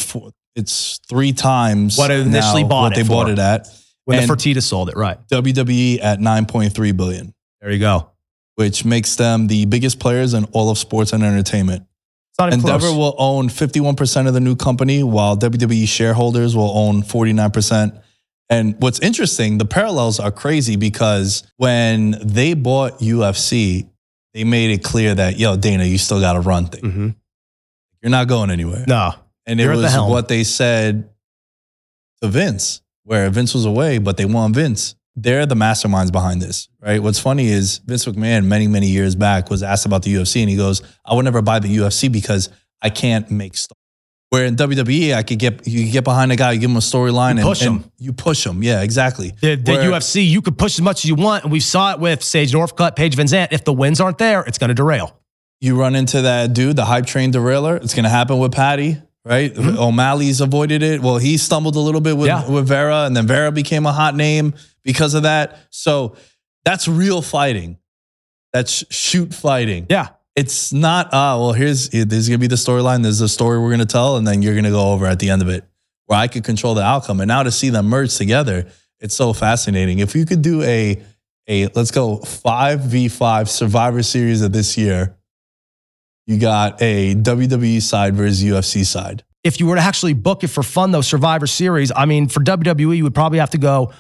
it's three times what it initially bought it at. When the Fertitta sold it, right. WWE at $9.3 billion. There you go. Which makes them the biggest players in all of sports and entertainment. It's not even Endeavor close. Will own 51% of the new company, while WWE shareholders will own 49%. And what's interesting, the parallels are crazy, because when they bought UFC, they made it clear that, yo, Dana, you still got to run things. Mm-hmm. You're not going anywhere. No. And it was what they said to Vince, where Vince was away, but they want Vince. They're the masterminds behind this, right? What's funny is Vince McMahon, many, many years back, was asked about the UFC, and he goes, I would never buy the UFC because I can't make stuff. Where in WWE, you could get behind a guy, you give him a storyline, and you push him. Yeah, exactly. The UFC, you could push as much as you want, and we saw it with Sage Northcutt, Paige VanZant. If the wins aren't there, it's going to derail. You run into that dude, the hype train derailer. It's going to happen with Patty, right? Mm-hmm. O'Malley's avoided it. Well, he stumbled a little bit with Vera, and then Vera became a hot name because of that. So that's real fighting. That's shoot fighting. Yeah. It's not, there's going to be the storyline. There's a story we're going to tell, and then you're going to go over at the end of it, where I could control the outcome. And now to see them merge together, it's so fascinating. If you could do a let's go 5v5 Survivor Series of this year, you got a WWE side versus UFC side. If you were to actually book it for fun, though, Survivor Series, I mean, for WWE, you would probably have to go...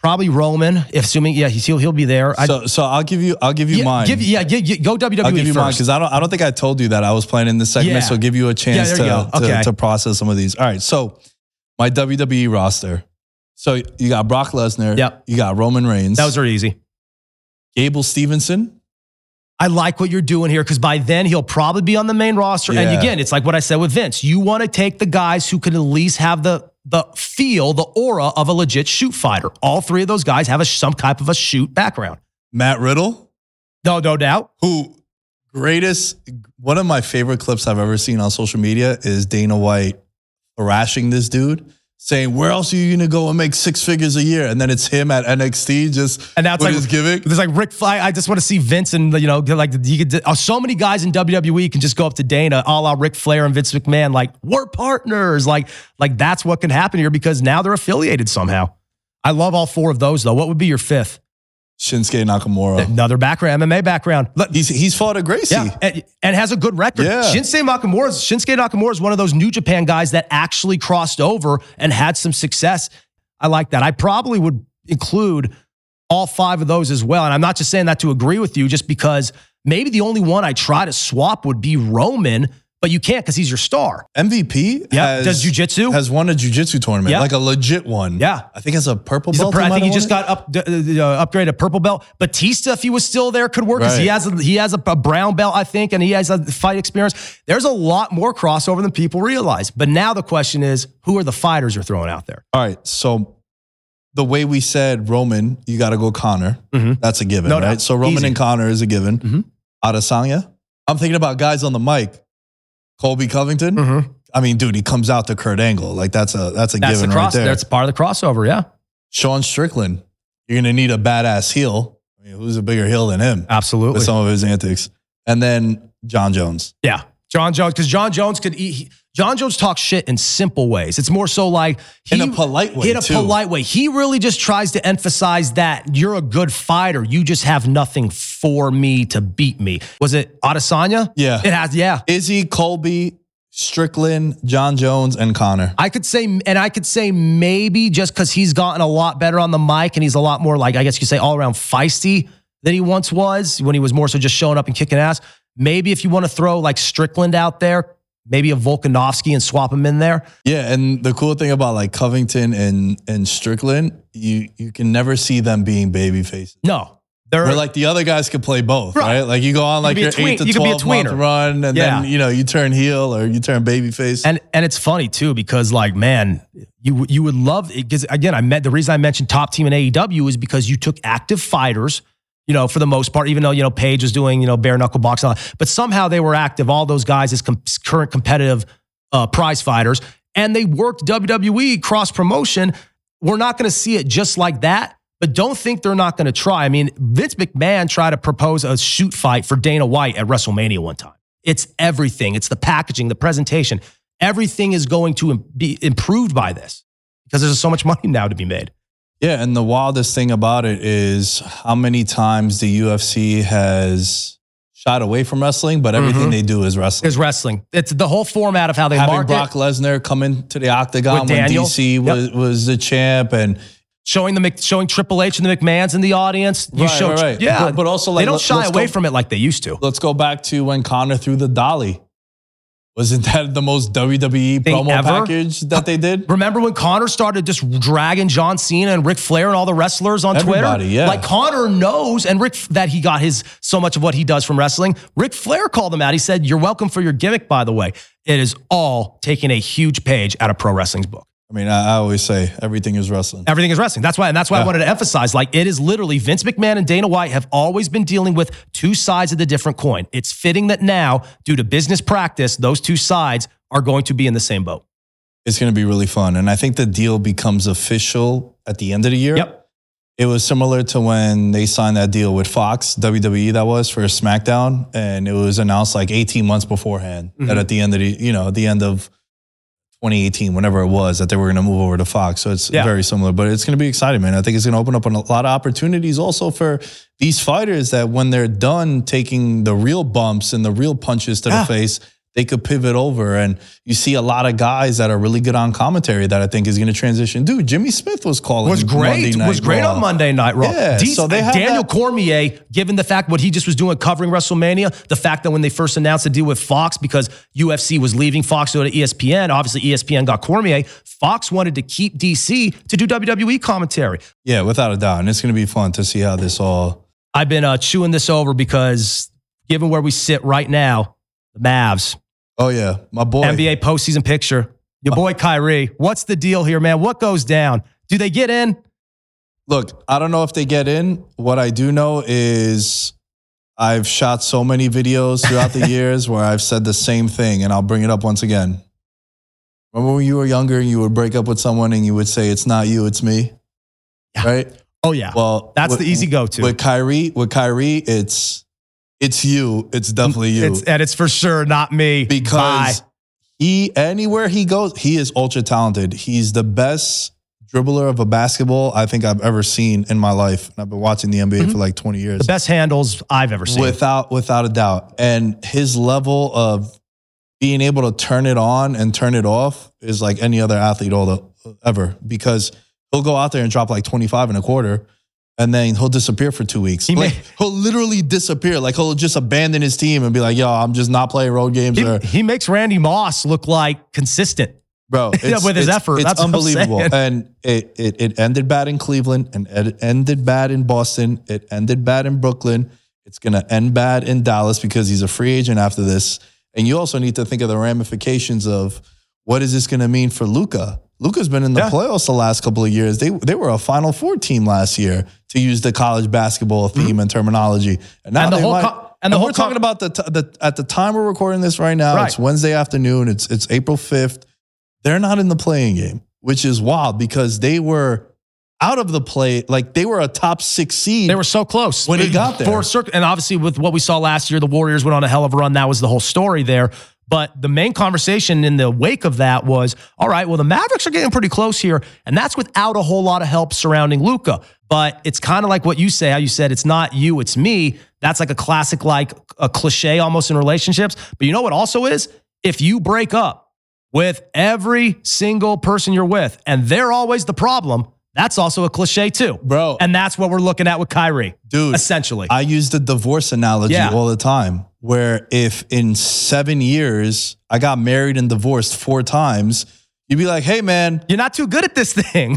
Probably Roman, assuming he'll be there. So I'll give you mine. Go WWE. I'll give you first. Mine, because I don't think I told you that I was playing in this segment. Yeah. So I'll give you a chance to process some of these. All right, so my WWE roster. So you got Brock Lesnar. Yep. You got Roman Reigns. That was very easy. Gable Stevenson. I like what you're doing here, because by then he'll probably be on the main roster. Yeah. And again, it's like what I said with Vince. You want to take the guys who can at least have the aura of a legit shoot fighter. All three of those guys have some type of a shoot background. Matt Riddle? No doubt. One of my favorite clips I've ever seen on social media is Dana White thrashing this dude saying, where else are you going to go and make six figures a year? And then it's him at NXT just and that's what he's giving. There's like Ric Flair. I just want to see Vince and, you know, like you could, so many guys in WWE can just go up to Dana, a la Ric Flair and Vince McMahon, like we're partners. Like that's what can happen here because now they're affiliated somehow. I love all four of those though. What would be your fifth? Shinsuke Nakamura. Another background, MMA background. Look, he's fought at Gracie. Yeah, and has a good record. Yeah. Shinsuke Nakamura is one of those New Japan guys that actually crossed over and had some success. I like that. I probably would include all five of those as well. And I'm not just saying that to agree with you, just because maybe the only one I try to swap would be Roman, but you can't because he's your star. MVP does jiu-jitsu. Has won a jiu-jitsu tournament, like a legit one. Yeah. I think it's a purple belt. I think he just got upgraded purple belt. Batista, if he was still there, could work because he has a brown belt, I think, and he has a fight experience. There's a lot more crossover than people realize. But now the question is, who are the fighters you're throwing out there? All right, so the way we said Roman, you got to go Connor. Mm-hmm. That's a given, right? No. So Roman and Connor is a given. Mm-hmm. Adesanya. I'm thinking about guys on the mic. Colby Covington. Mm-hmm. I mean, dude, he comes out to Kurt Angle. Like that's a given right there. That's part of the crossover. Yeah. Sean Strickland. You're going to need a badass heel. I mean, who's a bigger heel than him? Absolutely. With some of his antics. And then Jon Jones. Yeah. Jon Jones. Cause Jon Jones could eat. Jon Jones talks shit in simple ways. It's more so like in a polite way. He really just tries to emphasize that you're a good fighter. You just have nothing for me to beat me. Was it Adesanya? Yeah. It has, yeah. Izzy, Colby, Strickland, Jon Jones, and Connor. I could say maybe just because he's gotten a lot better on the mic and he's a lot more like, I guess you could say all around feisty than he once was when he was more so just showing up and kicking ass. Maybe if you want to throw like Strickland out there, maybe a Volkanovski and swap him in there. Yeah, and the cool thing about like Covington and Strickland, you can never see them being baby faces. No. Where like the other guys could play both, right? Like you go on like your 8 to 12 month run and then, you know, you turn heel or you turn baby face. And it's funny too because like, man, you would love it because again, the reason I mentioned Top Team and AEW is because you took active fighters, you know, for the most part, even though, you know, Paige was doing, you know, bare knuckle boxing, but somehow they were active. All those guys as current competitive prize fighters, and they worked WWE cross promotion. We're not going to see it just like that, but don't think they're not going to try. I mean, Vince McMahon tried to propose a shoot fight for Dana White at WrestleMania one time. It's everything. It's the packaging, the presentation. Everything is going to be improved by this because there's so much money now to be made. Yeah, and the wildest thing about it is how many times the UFC has shied away from wrestling, but everything they do is wrestling. It's the whole format of how they market. Having Brock Lesnar come into the octagon when DC was the champ and showing Triple H and the McMahons in the audience. Right. Yeah, but also like, they don't shy away from it like they used to. Let's go back to when Connor threw the dolly. Wasn't that the most WWE promo package that they did? Remember when Connor started just dragging John Cena and Ric Flair and all the wrestlers on Twitter? Yeah. Like Connor knows that he got so much of what he does from wrestling. Ric Flair called him out. He said, "You're welcome for your gimmick, by the way." It is all taking a huge page out of pro wrestling's book. I mean, I always say everything is wrestling. Everything is wrestling. That's why I wanted to emphasize, like, it is literally Vince McMahon and Dana White have always been dealing with two sides of the different coin. It's fitting that now, due to business practice, those two sides are going to be in the same boat. It's going to be really fun. And I think the deal becomes official at the end of the year. Yep. It was similar to when they signed that deal with Fox, WWE that was, for SmackDown. And it was announced like 18 months beforehand that at the end of the, you know, at the end of 2018, whenever it was, that they were going to move over to Fox. So it's very similar, but it's going to be exciting, man. I think it's going to open up a lot of opportunities also for these fighters that when they're done taking the real bumps and the real punches to the face, they could pivot over. And you see a lot of guys that are really good on commentary that I think is going to transition. Dude, Jimmy Smith was great on Monday Night Raw. Yeah, so they have Daniel Cormier, given the fact what he just was doing covering WrestleMania, the fact that when they first announced the deal with Fox, because UFC was leaving Fox to go to ESPN, obviously ESPN got Cormier, Fox wanted to keep DC to do WWE commentary. Yeah, without a doubt. And it's going to be fun to see how this all... I've been chewing this over because given where we sit right now, the Mavs... Oh, yeah. My boy. NBA postseason picture. Your boy Kyrie. What's the deal here, man? What goes down? Do they get in? Look, I don't know if they get in. What I do know is I've shot so many videos throughout the years where I've said the same thing, and I'll bring it up once again. Remember when you were younger and you would break up with someone and you would say, it's not you, it's me? Yeah. Right? Oh, yeah. Well, that's the easy go-to. With Kyrie, it's you. It's definitely you. It's for sure not me. Because anywhere he goes, he is ultra talented. He's the best dribbler of a basketball I think I've ever seen in my life. And I've been watching the NBA for like 20 years. The best handles I've ever seen. Without a doubt. And his level of being able to turn it on and turn it off is like any other athlete ever, because he'll go out there and drop like 25 and a quarter, and then he'll disappear for 2 weeks. He'll literally disappear. Like, he'll just abandon his team and be like, yo, I'm just not playing road games. He makes Randy Moss look like consistent. Bro, with his effort. That's unbelievable. And it ended bad in Cleveland, and it ended bad in Boston. It ended bad in Brooklyn. It's going to end bad in Dallas because he's a free agent after this. And you also need to think of the ramifications of what is this going to mean for Luka? Luka's been in the playoffs the last couple of years. They were a Final Four team last year, to use the college basketball theme and terminology. And now we're talking about the at the time we're recording this right now. Right. It's Wednesday afternoon. It's April 5th. They're not in the play-in game, which is wild because they were out of the play. Like, they were a top 6 seed. They were so close when it got there. And obviously with what we saw last year, the Warriors went on a hell of a run. That was the whole story there. But the main conversation in the wake of that was, all right, well, the Mavericks are getting pretty close here, and that's without a whole lot of help surrounding Luka. But it's kind of like what you say, how you said, it's not you, it's me. That's like a classic, like a cliche almost in relationships. But you know what also is? If you break up with every single person you're with, and they're always the problem, that's also a cliche too. Bro. And that's what we're looking at with Kyrie. Dude. Essentially. I use the divorce analogy all the time, where if in 7 years I got married and divorced 4 times, you'd be like, hey man, you're not too good at this thing.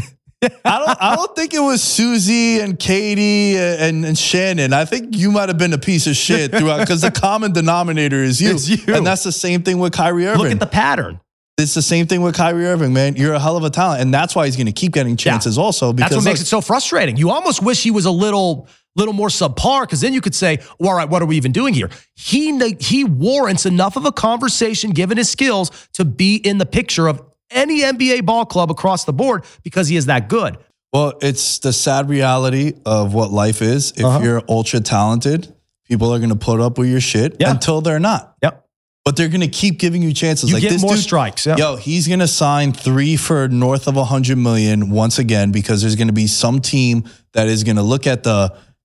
I don't think it was Susie and Katie and Shannon. I think you might have been a piece of shit throughout, because the common denominator is you. It's you. And that's the same thing with Kyrie Irving. Look at the pattern. It's the same thing with Kyrie Irving, man. You're a hell of a talent. And that's why he's going to keep getting chances also. Because that's what makes it so frustrating. You almost wish he was a little more subpar, because then you could say, well, all right, what are we even doing here? He warrants enough of a conversation given his skills to be in the picture of any NBA ball club across the board, because he is that good. Well, it's the sad reality of what life is. If you're ultra talented, people are going to put up with your shit until they're not. Yep. But they're going to keep giving you chances. You like get this more dude, strikes. Yeah. Yo, he's going to sign 3 for north of $100 million once again, because there's going to be some team that is going to look at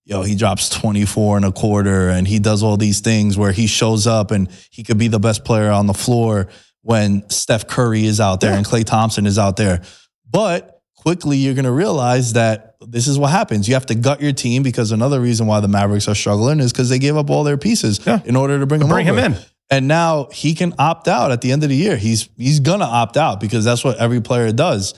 he drops 24 and a quarter and he does all these things where he shows up and he could be the best player on the floor when Steph Curry is out there and Klay Thompson is out there. But quickly you're going to realize that this is what happens. You have to gut your team, because another reason why the Mavericks are struggling is because they gave up all their pieces in order to bring him in. And now he can opt out at the end of the year. He's going to opt out, because that's what every player does.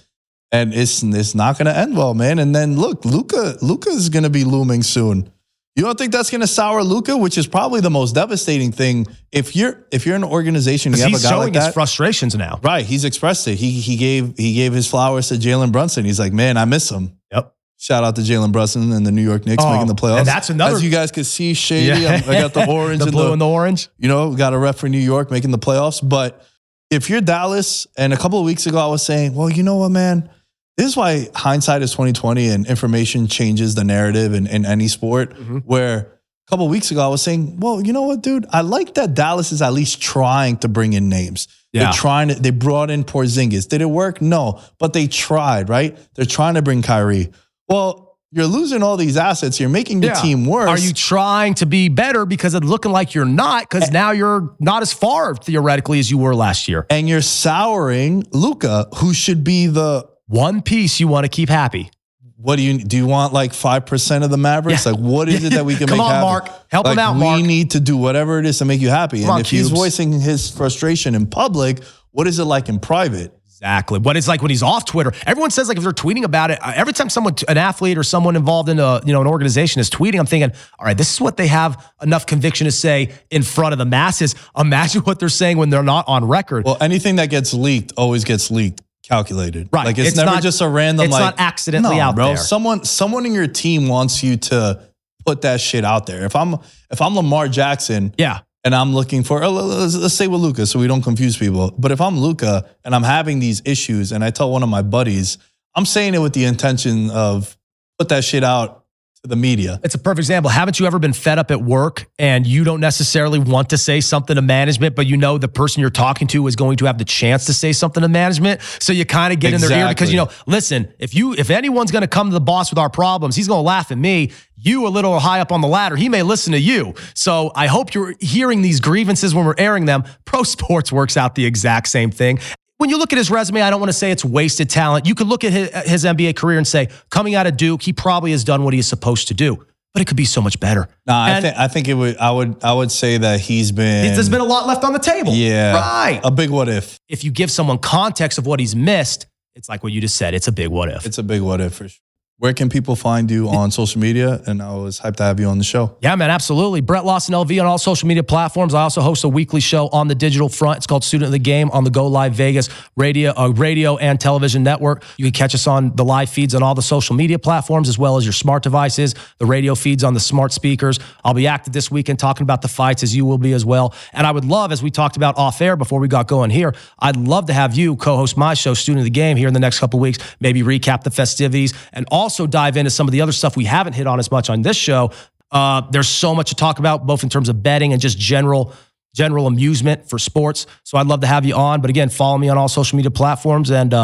And it's not going to end well, man. And then look, Luka is going to be looming soon. You don't think that's going to sour Luka, which is probably the most devastating thing. If you're an organization, you have a guy like that. He's showing his frustrations now. Right. He's expressed it. He gave his flowers to Jalen Brunson. He's like, man, I miss him. Yep. Shout out to Jalen Brunson and the New York Knicks making the playoffs. And that's another. As you guys can see, shady. Yeah. I got the orange, the blue, and the orange. You know, got a rep for New York making the playoffs. But if you're Dallas, and a couple of weeks ago I was saying, well, you know what, man, this is why hindsight is 20/20, and information changes the narrative in any sport. Mm-hmm. Where a couple of weeks ago I was saying, well, you know what, dude, I like that Dallas is at least trying to bring in names. Yeah. They brought in Porzingis. Did it work? No, but they tried. Right? They're trying to bring Kyrie. Well, you're losing all these assets. You're making your team worse. Are you trying to be better because it's looking like you're not? Because now you're not as far theoretically as you were last year. And you're souring Luka, who should be the one piece you want to keep happy. What do you want, like 5% of the Mavericks? Yeah. Like, what is it that we can make happen? Come on, Mark. Help him out, Mark. We need to do whatever it is to make you happy. Come and on, if Cubes. He's voicing his frustration in public, what is it like in private? Exactly. What it's like when he's off Twitter. Everyone says, like, if they're tweeting about it, every time an athlete or someone involved in an organization is tweeting, I'm thinking, all right, this is what they have enough conviction to say in front of the masses. Imagine what they're saying when they're not on record. Well, anything that gets leaked always gets leaked calculated. Right. Like, it's never just a random, it's like, it's not accidentally out there. Someone in your team wants you to put that shit out there. If I'm Lamar Jackson, and I'm looking for, let's say with Luka, so we don't confuse people. But if I'm Luka and I'm having these issues and I tell one of my buddies, I'm saying it with the intention of put that shit out to the media. It's a perfect example. Haven't you ever been fed up at work and you don't necessarily want to say something to management, but you know the person you're talking to is going to have the chance to say something to management. So you kind of get in their ear because, you know, listen, if anyone's going to come to the boss with our problems, he's going to laugh at me. You a little high up on the ladder, he may listen to you. So I hope you're hearing these grievances when we're airing them. Pro sports works out the exact same thing. When you look at his resume, I don't want to say it's wasted talent. You could look at his NBA career and say, coming out of Duke, he probably has done what he is supposed to do, but it could be so much better. No, I would say that he's been... There's been a lot left on the table. Yeah. Right. A big what if. If you give someone context of what he's missed, it's like what you just said. It's a big what if. It's a big what if for sure. Where can people find you on social media? And I was hyped to have you on the show. Yeah, man, absolutely. Brett Lawson LV on all social media platforms. I also host a weekly show on the digital front. It's called Student of the Game on the Go Live Vegas radio and television network. You can catch us on the live feeds on all the social media platforms, as well as your smart devices, the radio feeds on the smart speakers. I'll be active this weekend talking about the fights, as you will be as well. And I would love, as we talked about off air before we got going here, I'd love to have you co-host my show, Student of the Game, here in the next couple of weeks, maybe recap the festivities and also dive into some of the other stuff we haven't hit on as much on this show. There's so much to talk about, both in terms of betting and just general amusement for sports. So I'd love to have you on. But again, follow me on all social media platforms. And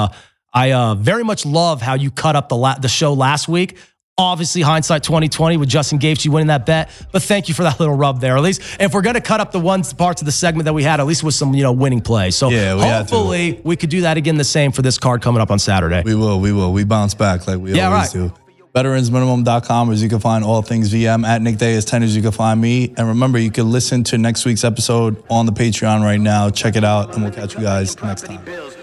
I very much love how you cut up the show last week. Obviously, hindsight 2020 with Justin Gaethje winning that bet. But thank you for that little rub there. At least if we're going to cut up the ones parts of the segment that we had, at least with some, you know, winning plays. So yeah, hopefully we could do that again the same for this card coming up on Saturday. We will. We bounce back like we always do. VeteransMinimum.com is you can find all things VM. At Nick Day is 10 as you can find me. And remember, you can listen to next week's episode on the Patreon right now. Check it out, and we'll catch you guys next time.